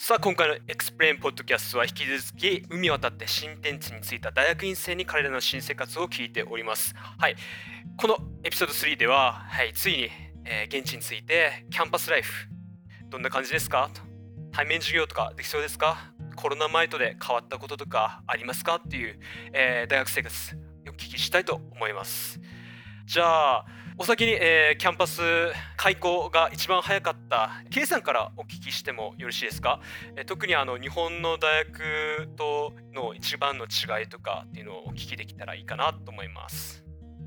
さあ、今回の Explain Podcast は引き続き海渡って新天地に着いた大学院生に彼らの新生活を聞いております。はい、このエピソード3では、ついに、現地についてキャンパスライフどんな感じですか、対面授業とかできそうですか、コロナ前とで変わったこととかありますかっていう、大学生活をお聞きしたいと思います。じゃあお先に、キャンパス開校が一番早かった K さんからお聞きしてもよろしいですか。特に日本の大学との一番の違いとかっていうのをお聞きできたらいいかなと思います。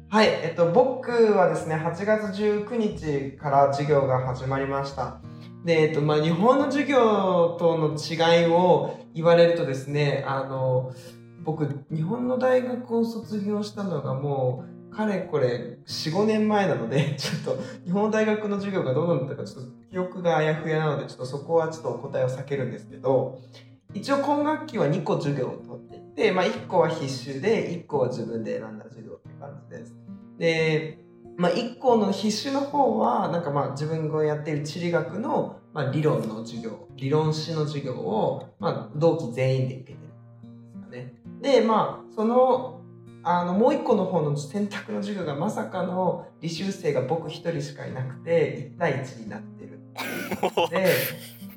はい、僕はですね8月19日から授業が始まりました。で、日本の授業との違いを言われるとですね、僕日本の大学を卒業したのがもうかれこれ 4,5 年前なので、ちょっと日本大学の授業がどうなったかちょっと記憶があやふやなので、ちょっとそこはちょっとお答えを避けるんですけど、一応今学期は2個授業を取っていて、1個は必修で1個は自分で選んだ授業って感じです。で、1個の必修の方はなんか自分がやっている地理学の理論の授業、理論史の授業を同期全員で受けてるんですよね。で、そのもう一個の方の選択の授業がまさかの履修生が僕一人しかいなくて1対1になってるってで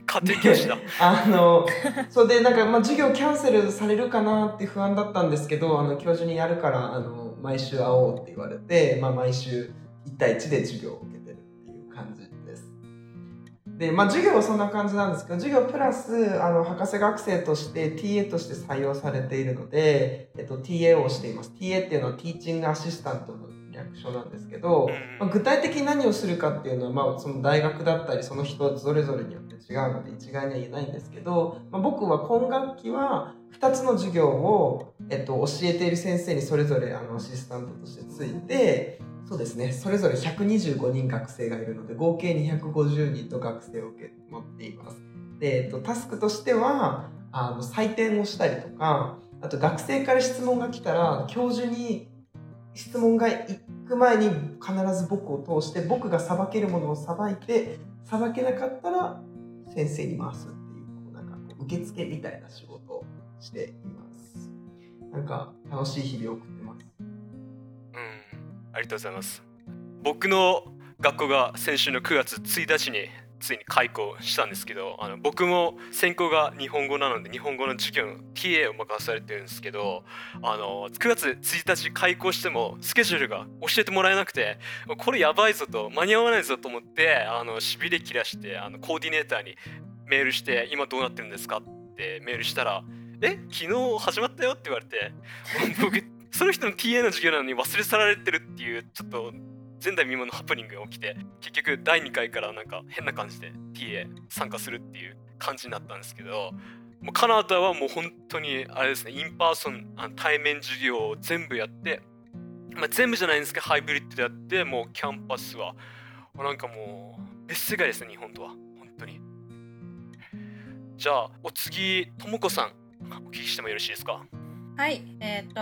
家庭教師だ。それで授業キャンセルされるかなって不安だったんですけど、教授にやるから毎週会おうって言われて、毎週1対1で授業を受けてるっていう感じです。で、授業はそんな感じなんですけど、授業プラス博士学生として TA として採用されているので、TA をしています。 TA っていうのはティーチングアシスタントの略称なんですけど、具体的に何をするかっていうのは、その大学だったりその人それぞれによって違うので一概には言えないんですけど、僕は今学期は2つの授業を、教えている先生にそれぞれアシスタントとしてついて、そうですね、それぞれ125人学生がいるので合計250人と学生を持っています。で、タスクとしては採点をしたりとか、あと学生から質問が来たら教授に質問が行く前に必ず僕を通して僕がさばけるものをさばいて、さばけなかったら先生に回すっていう受付みたいな仕事をしています。なんか楽しい日々を送ってます。ありがとうございます。僕の学校が先週の9月1日についに開校したんですけど、僕も専攻が日本語なので日本語の授業の TA を任されてるんですけど、9月1日開校してもスケジュールが教えてもらえなくて、これやばいぞと、間に合わないぞと思って、痺れ切らして、コーディネーターにメールして、今どうなってるんですかってメールしたら、昨日始まったよって言われて、僕その人の TA の授業なのに忘れ去られてるっていう、ちょっと前代未聞のハプニングが起きて、結局第2回からなんか変な感じで TA 参加するっていう感じになったんですけど、もうカナダはもう本当にあれですね、インパーソン、対面授業を全部やって、全部じゃないんですけどハイブリッドでやって、もうキャンパスはなんかもう別世界ですね、日本とは本当に。じゃあお次、ともこさんお聞きしてもよろしいですか。はい、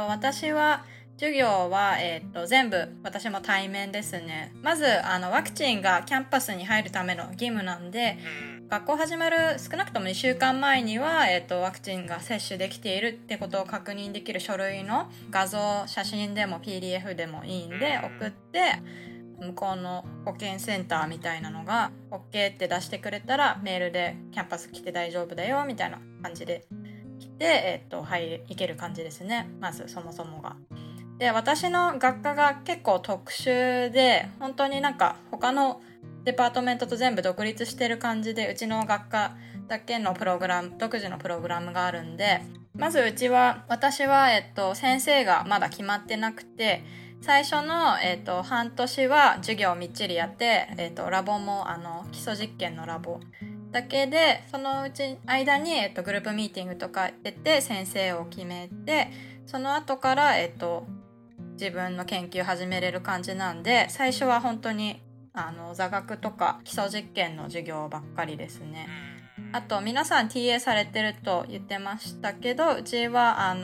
私は授業は、全部私も対面ですね。まずワクチンがキャンパスに入るための義務なんで、学校始まる少なくとも2週間前には、ワクチンが接種できているってことを確認できる書類の画像、写真でも PDF でもいいんで送って、向こうの保健センターみたいなのが OK って出してくれたら、メールでキャンパス来て大丈夫だよみたいな感じで来て、行ける感じですね。まずそもそもが。で、私の学科が結構特殊で、本当になんか他のデパートメントと全部独立してる感じで、うちの学科だけのプログラム、独自のプログラムがあるんで、まず私は、先生がまだ決まってなくて、最初の、半年は授業をみっちりやって、ラボも基礎実験のラボだけで、そのうち間に、グループミーティングとか出て先生を決めて、その後から、自分の研究始めれる感じなんで、最初は本当に座学とか基礎実験の授業ばっかりですね。あと皆さん TA されてると言ってましたけど、うちは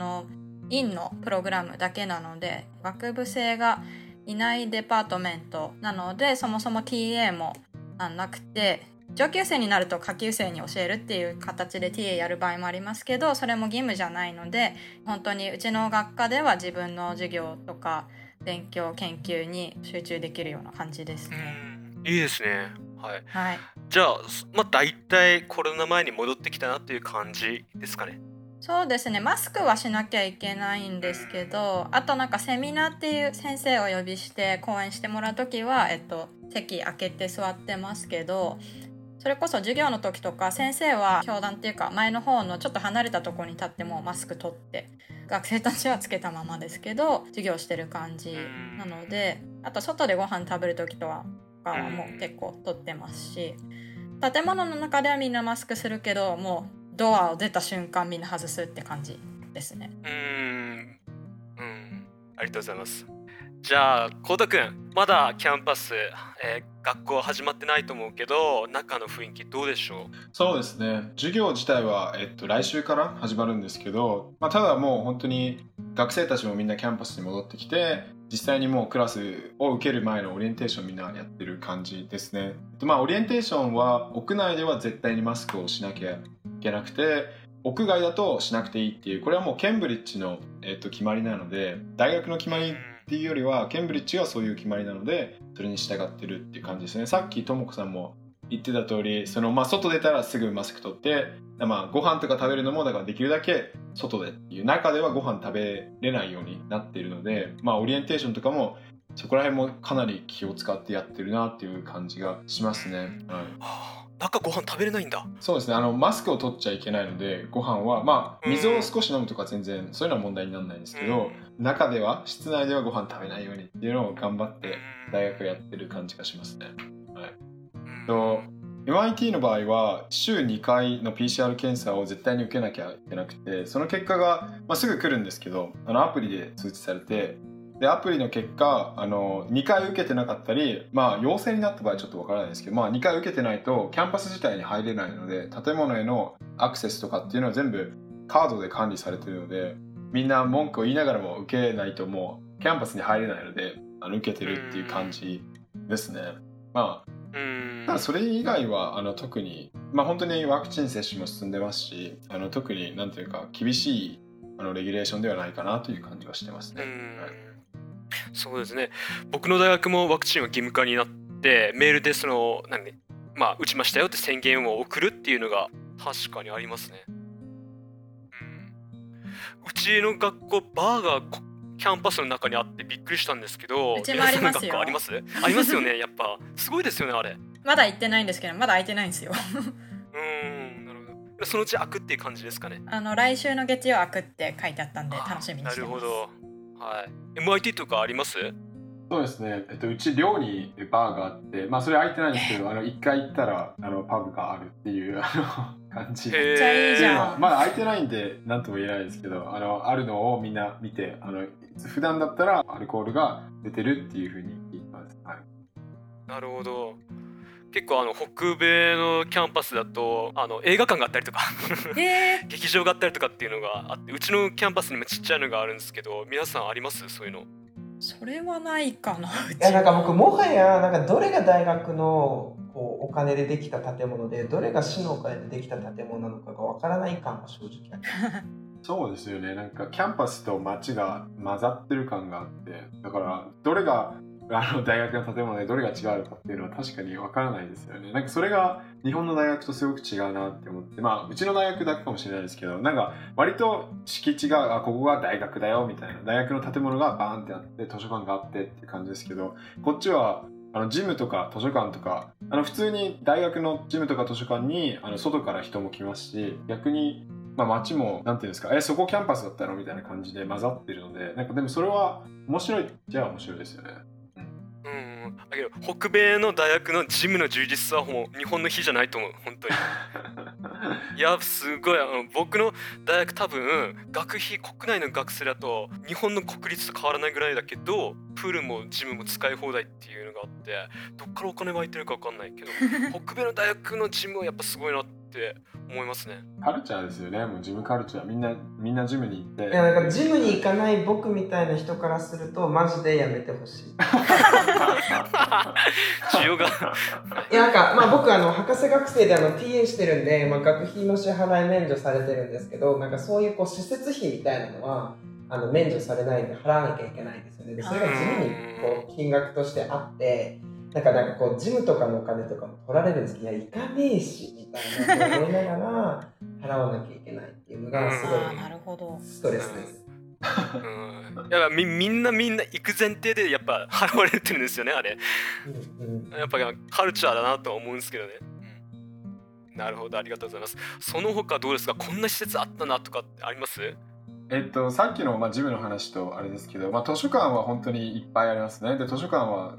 院のプログラムだけなので、学部生がいないデパートメントなので、そもそも TA もなくて、上級生になると下級生に教えるっていう形で TA やる場合もありますけど、それも義務じゃないので、本当にうちの学科では自分の授業とか勉強研究に集中できるような感じですね。いいですね。はい、はい、じゃあ、大体コロナ前に戻ってきたなという感じですかね。そうですね、マスクはしなきゃいけないんですけど、あとセミナーっていう先生を呼びして講演してもらうときは、席空けて座ってますけど、それこそ授業の時とか先生は教壇っていうか前の方のちょっと離れたところに立ってもマスク取って、学生たちはつけたままですけど授業してる感じなので、あと外でご飯食べる時とかはもう結構取ってますし、建物の中ではみんなマスクするけど、もうドアを出た瞬間みんな外すって感じですね。ありがとうございます。じゃあコウタくん、まだキャンパス、学校は始まってないと思うけど、中の雰囲気どうでしょう？そうですね、授業自体は、来週から始まるんですけど、ただもう本当に学生たちもみんなキャンパスに戻ってきて、実際にもうクラスを受ける前のオリエンテーションみんなやってる感じですね。オリエンテーションは屋内では絶対にマスクをしなきゃいけなくて、屋外だとしなくていいっていう、これはもうケンブリッジの、決まりなので、大学の決まりっていうよりはケンブリッジがそういう決まりなので、それに従ってるっていう感じですね。さっきともこさんも言ってた通り、外出たらすぐマスク取って、ご飯とか食べるのもだからできるだけ外でっていう、中ではご飯食べれないようになっているので、オリエンテーションとかもそこら辺もかなり気を使ってやってるなっていう感じがしますね。はい、中ご飯食べれないんだ。そうですね、マスクを取っちゃいけないので、ご飯は水を少し飲むとか全然そういうのは問題にならないんですけど、中では室内ではご飯食べないようにっていうのを頑張って大学やってる感じがしますね。はい、MIT の場合は週2回の PCR 検査を絶対に受けなきゃいけなくて、その結果が、すぐ来るんですけど、アプリで通知されて、でアプリの結果2回受けてなかったり、陽性になった場合ちょっとわからないですけど、2回受けてないとキャンパス自体に入れないので、建物へのアクセスとかっていうのは全部カードで管理されているので、みんな文句を言いながらも受けないともうキャンパスに入れないので、受けてるっていう感じですね。ただそれ以外は特に、本当にワクチン接種も進んでますし、特になんていうか厳しいレギュレーションではないかなという感じはしてますね。そうですね、僕の大学もワクチンは義務化になって、メールで打ちましたよって宣言を送るっていうのが確かにありますね。うちの学校バーがキャンパスの中にあってびっくりしたんですけど、うちもありますよ。ありますよね。やっぱすごいですよね、あれ。まだ行ってないんですけど、まだ空いてないんですよ。なるほど。そのうち開くっていう感じですかね。来週の月曜開くって書いてあったんで楽しみにしてます。なるほど。はい、MIT とかあります？そうですね、うち寮にバーがあって、それ空いてないんですけど、1回行ったらパブがあるっていう感じ。めっちゃいいじゃん。空いてないんで何とも言えないですけど、あるのをみんな見て、普段だったらアルコールが出てるっていうふうに言います。はい、なるほど。結構北米のキャンパスだと映画館があったりとか劇場があったりとかっていうのがあって、うちのキャンパスにもちっちゃいのがあるんですけど、皆さんあります？そういうの。それはないかな。僕もはやどれが大学のお金でできた建物で、どれが市のお金でできた建物なのかがわからない感が正直あります。そうですよね、キャンパスと街が混ざってる感があって、だからどれが大学の建物でどれが違うかっていうのは確かにわからないですよね。それが日本の大学とすごく違うなって思って、うちの大学だけかもしれないですけど、割と敷地がここが大学だよみたいな、大学の建物がバーンってあって図書館があってって感じですけど、こっちはジムとか図書館とか、普通に大学のジムとか図書館に外から人も来ますし、逆に街もなんていうんですか、そこキャンパスだったのみたいな感じで混ざってるので、でもそれは面白いじゃあ面白いですよね。だけど北米の大学のジムの充実さはもう日本の比じゃないと思う、本当に。いやすごい、僕の大学多分学費、国内の学生だと日本の国立と変わらないぐらいだけど、プールもジムも使い放題っていうのがあって、どっからお金湧いてるか分かんないけど、北米の大学のジムはやっぱすごいなってって思いますね。カルチャーですよね。もうジムカルチャー、みんなジムに行って、いや、なんかジムに行かない僕みたいな人からするとマジでやめてほしい需要がいや、なんか、まあ、僕博士学生でTA してるんで、まあ、学費の支払い免除されてるんですけど、なんかそういう、こう施設費みたいなのは免除されないんで払わなきゃいけないんですよね。でそれがジムにこう金額としてあって、なんかこうジムとかのお金とかも取られるんですけど、いや、行かねえしみたいな思いながら払わなきゃいけないっていうのがすごいストレスです。うん、やっぱみんな行く前提でやっぱ払われてるんですよね、あれ。うんうん、やっぱカルチャーだなとは思うんですけどね。なるほど、ありがとうございます。その他どうですか、こんな施設あったなとかってあります？さっきの、まあ、ジムの話とあれですけど、まあ、図書館は本当にいっぱいありますね。で図書館は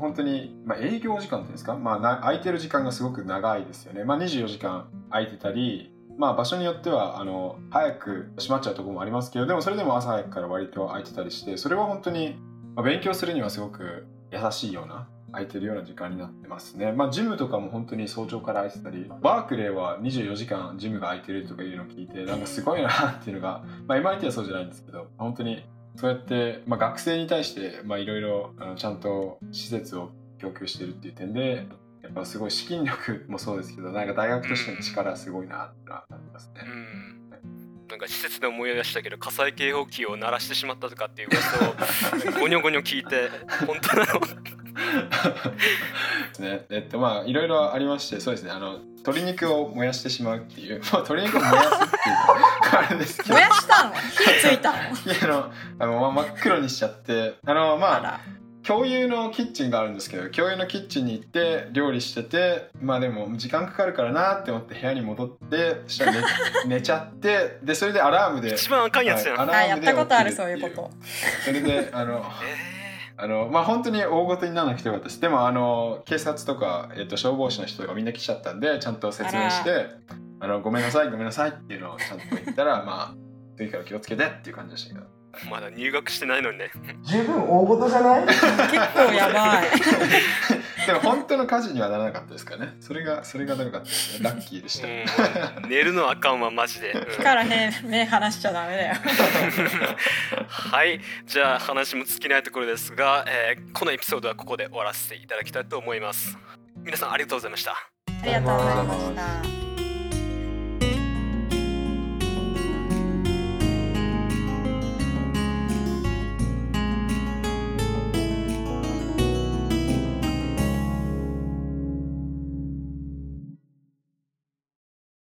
本当に、まあ、営業時間っていうんですか、まあ、空いてる時間がすごく長いですよね。まあ、24時間空いてたり、まあ、場所によっては早く閉まっちゃうところもありますけど、でもそれでも朝早くから割と空いてたりして、それは本当に、まあ、勉強するにはすごく優しいような空いてるような時間になってますね。まあ、ジムとかも本当に早朝から空いてたり、バークレーは24時間ジムが空いてるとかいうのを聞いて、なんかすごいなっていうのが、まあ、MIT はそうじゃないんですけど、本当にそうやって、まあ、学生に対していろいろちゃんと施設を供給してるっていう点で、やっぱすごい資金力もそうですけど、なんか大学としての力すごいなって感じますね。なんか施設で思い出したけど、火災警報器を鳴らしてしまったとかっていうことをゴニョゴニョ聞いて本当なのね、まあいろいろありまして、そうですね、鶏肉を燃やしてしまうっていう、まあ、鶏肉を燃やすっていうあれですけど、燃やしたの？火ついたの？まあ、真っ黒にしちゃってまあ共有のキッチンがあるんですけど、共有のキッチンに行って料理してて、まあでも時間かかるからなって思って部屋に戻ってしたら 寝ちゃって、でそれでアラームで一番赤いやつじゃん、やったことあるそういうこと。それでまあ、本当に大ごとにならなくてよかったです。でも警察とか、消防士の人がみんな来ちゃったんで、ちゃんと説明して、ごめんなさいごめんなさいっていうのをちゃんと言ったらまあ次から気をつけてっていう感じでしたけど、まだ入学してないのにね十分大ごとじゃない結構やばいでも本当の火事にはならなかったですからね。それがなかったですね。ラッキーでした寝るのあかんわマジで、うん、から目離しちゃダメだよはい、じゃあ話も尽きないところですが、このエピソードはここで終わらせていただきたいと思います。皆さんありがとうございました。ありがとうございました。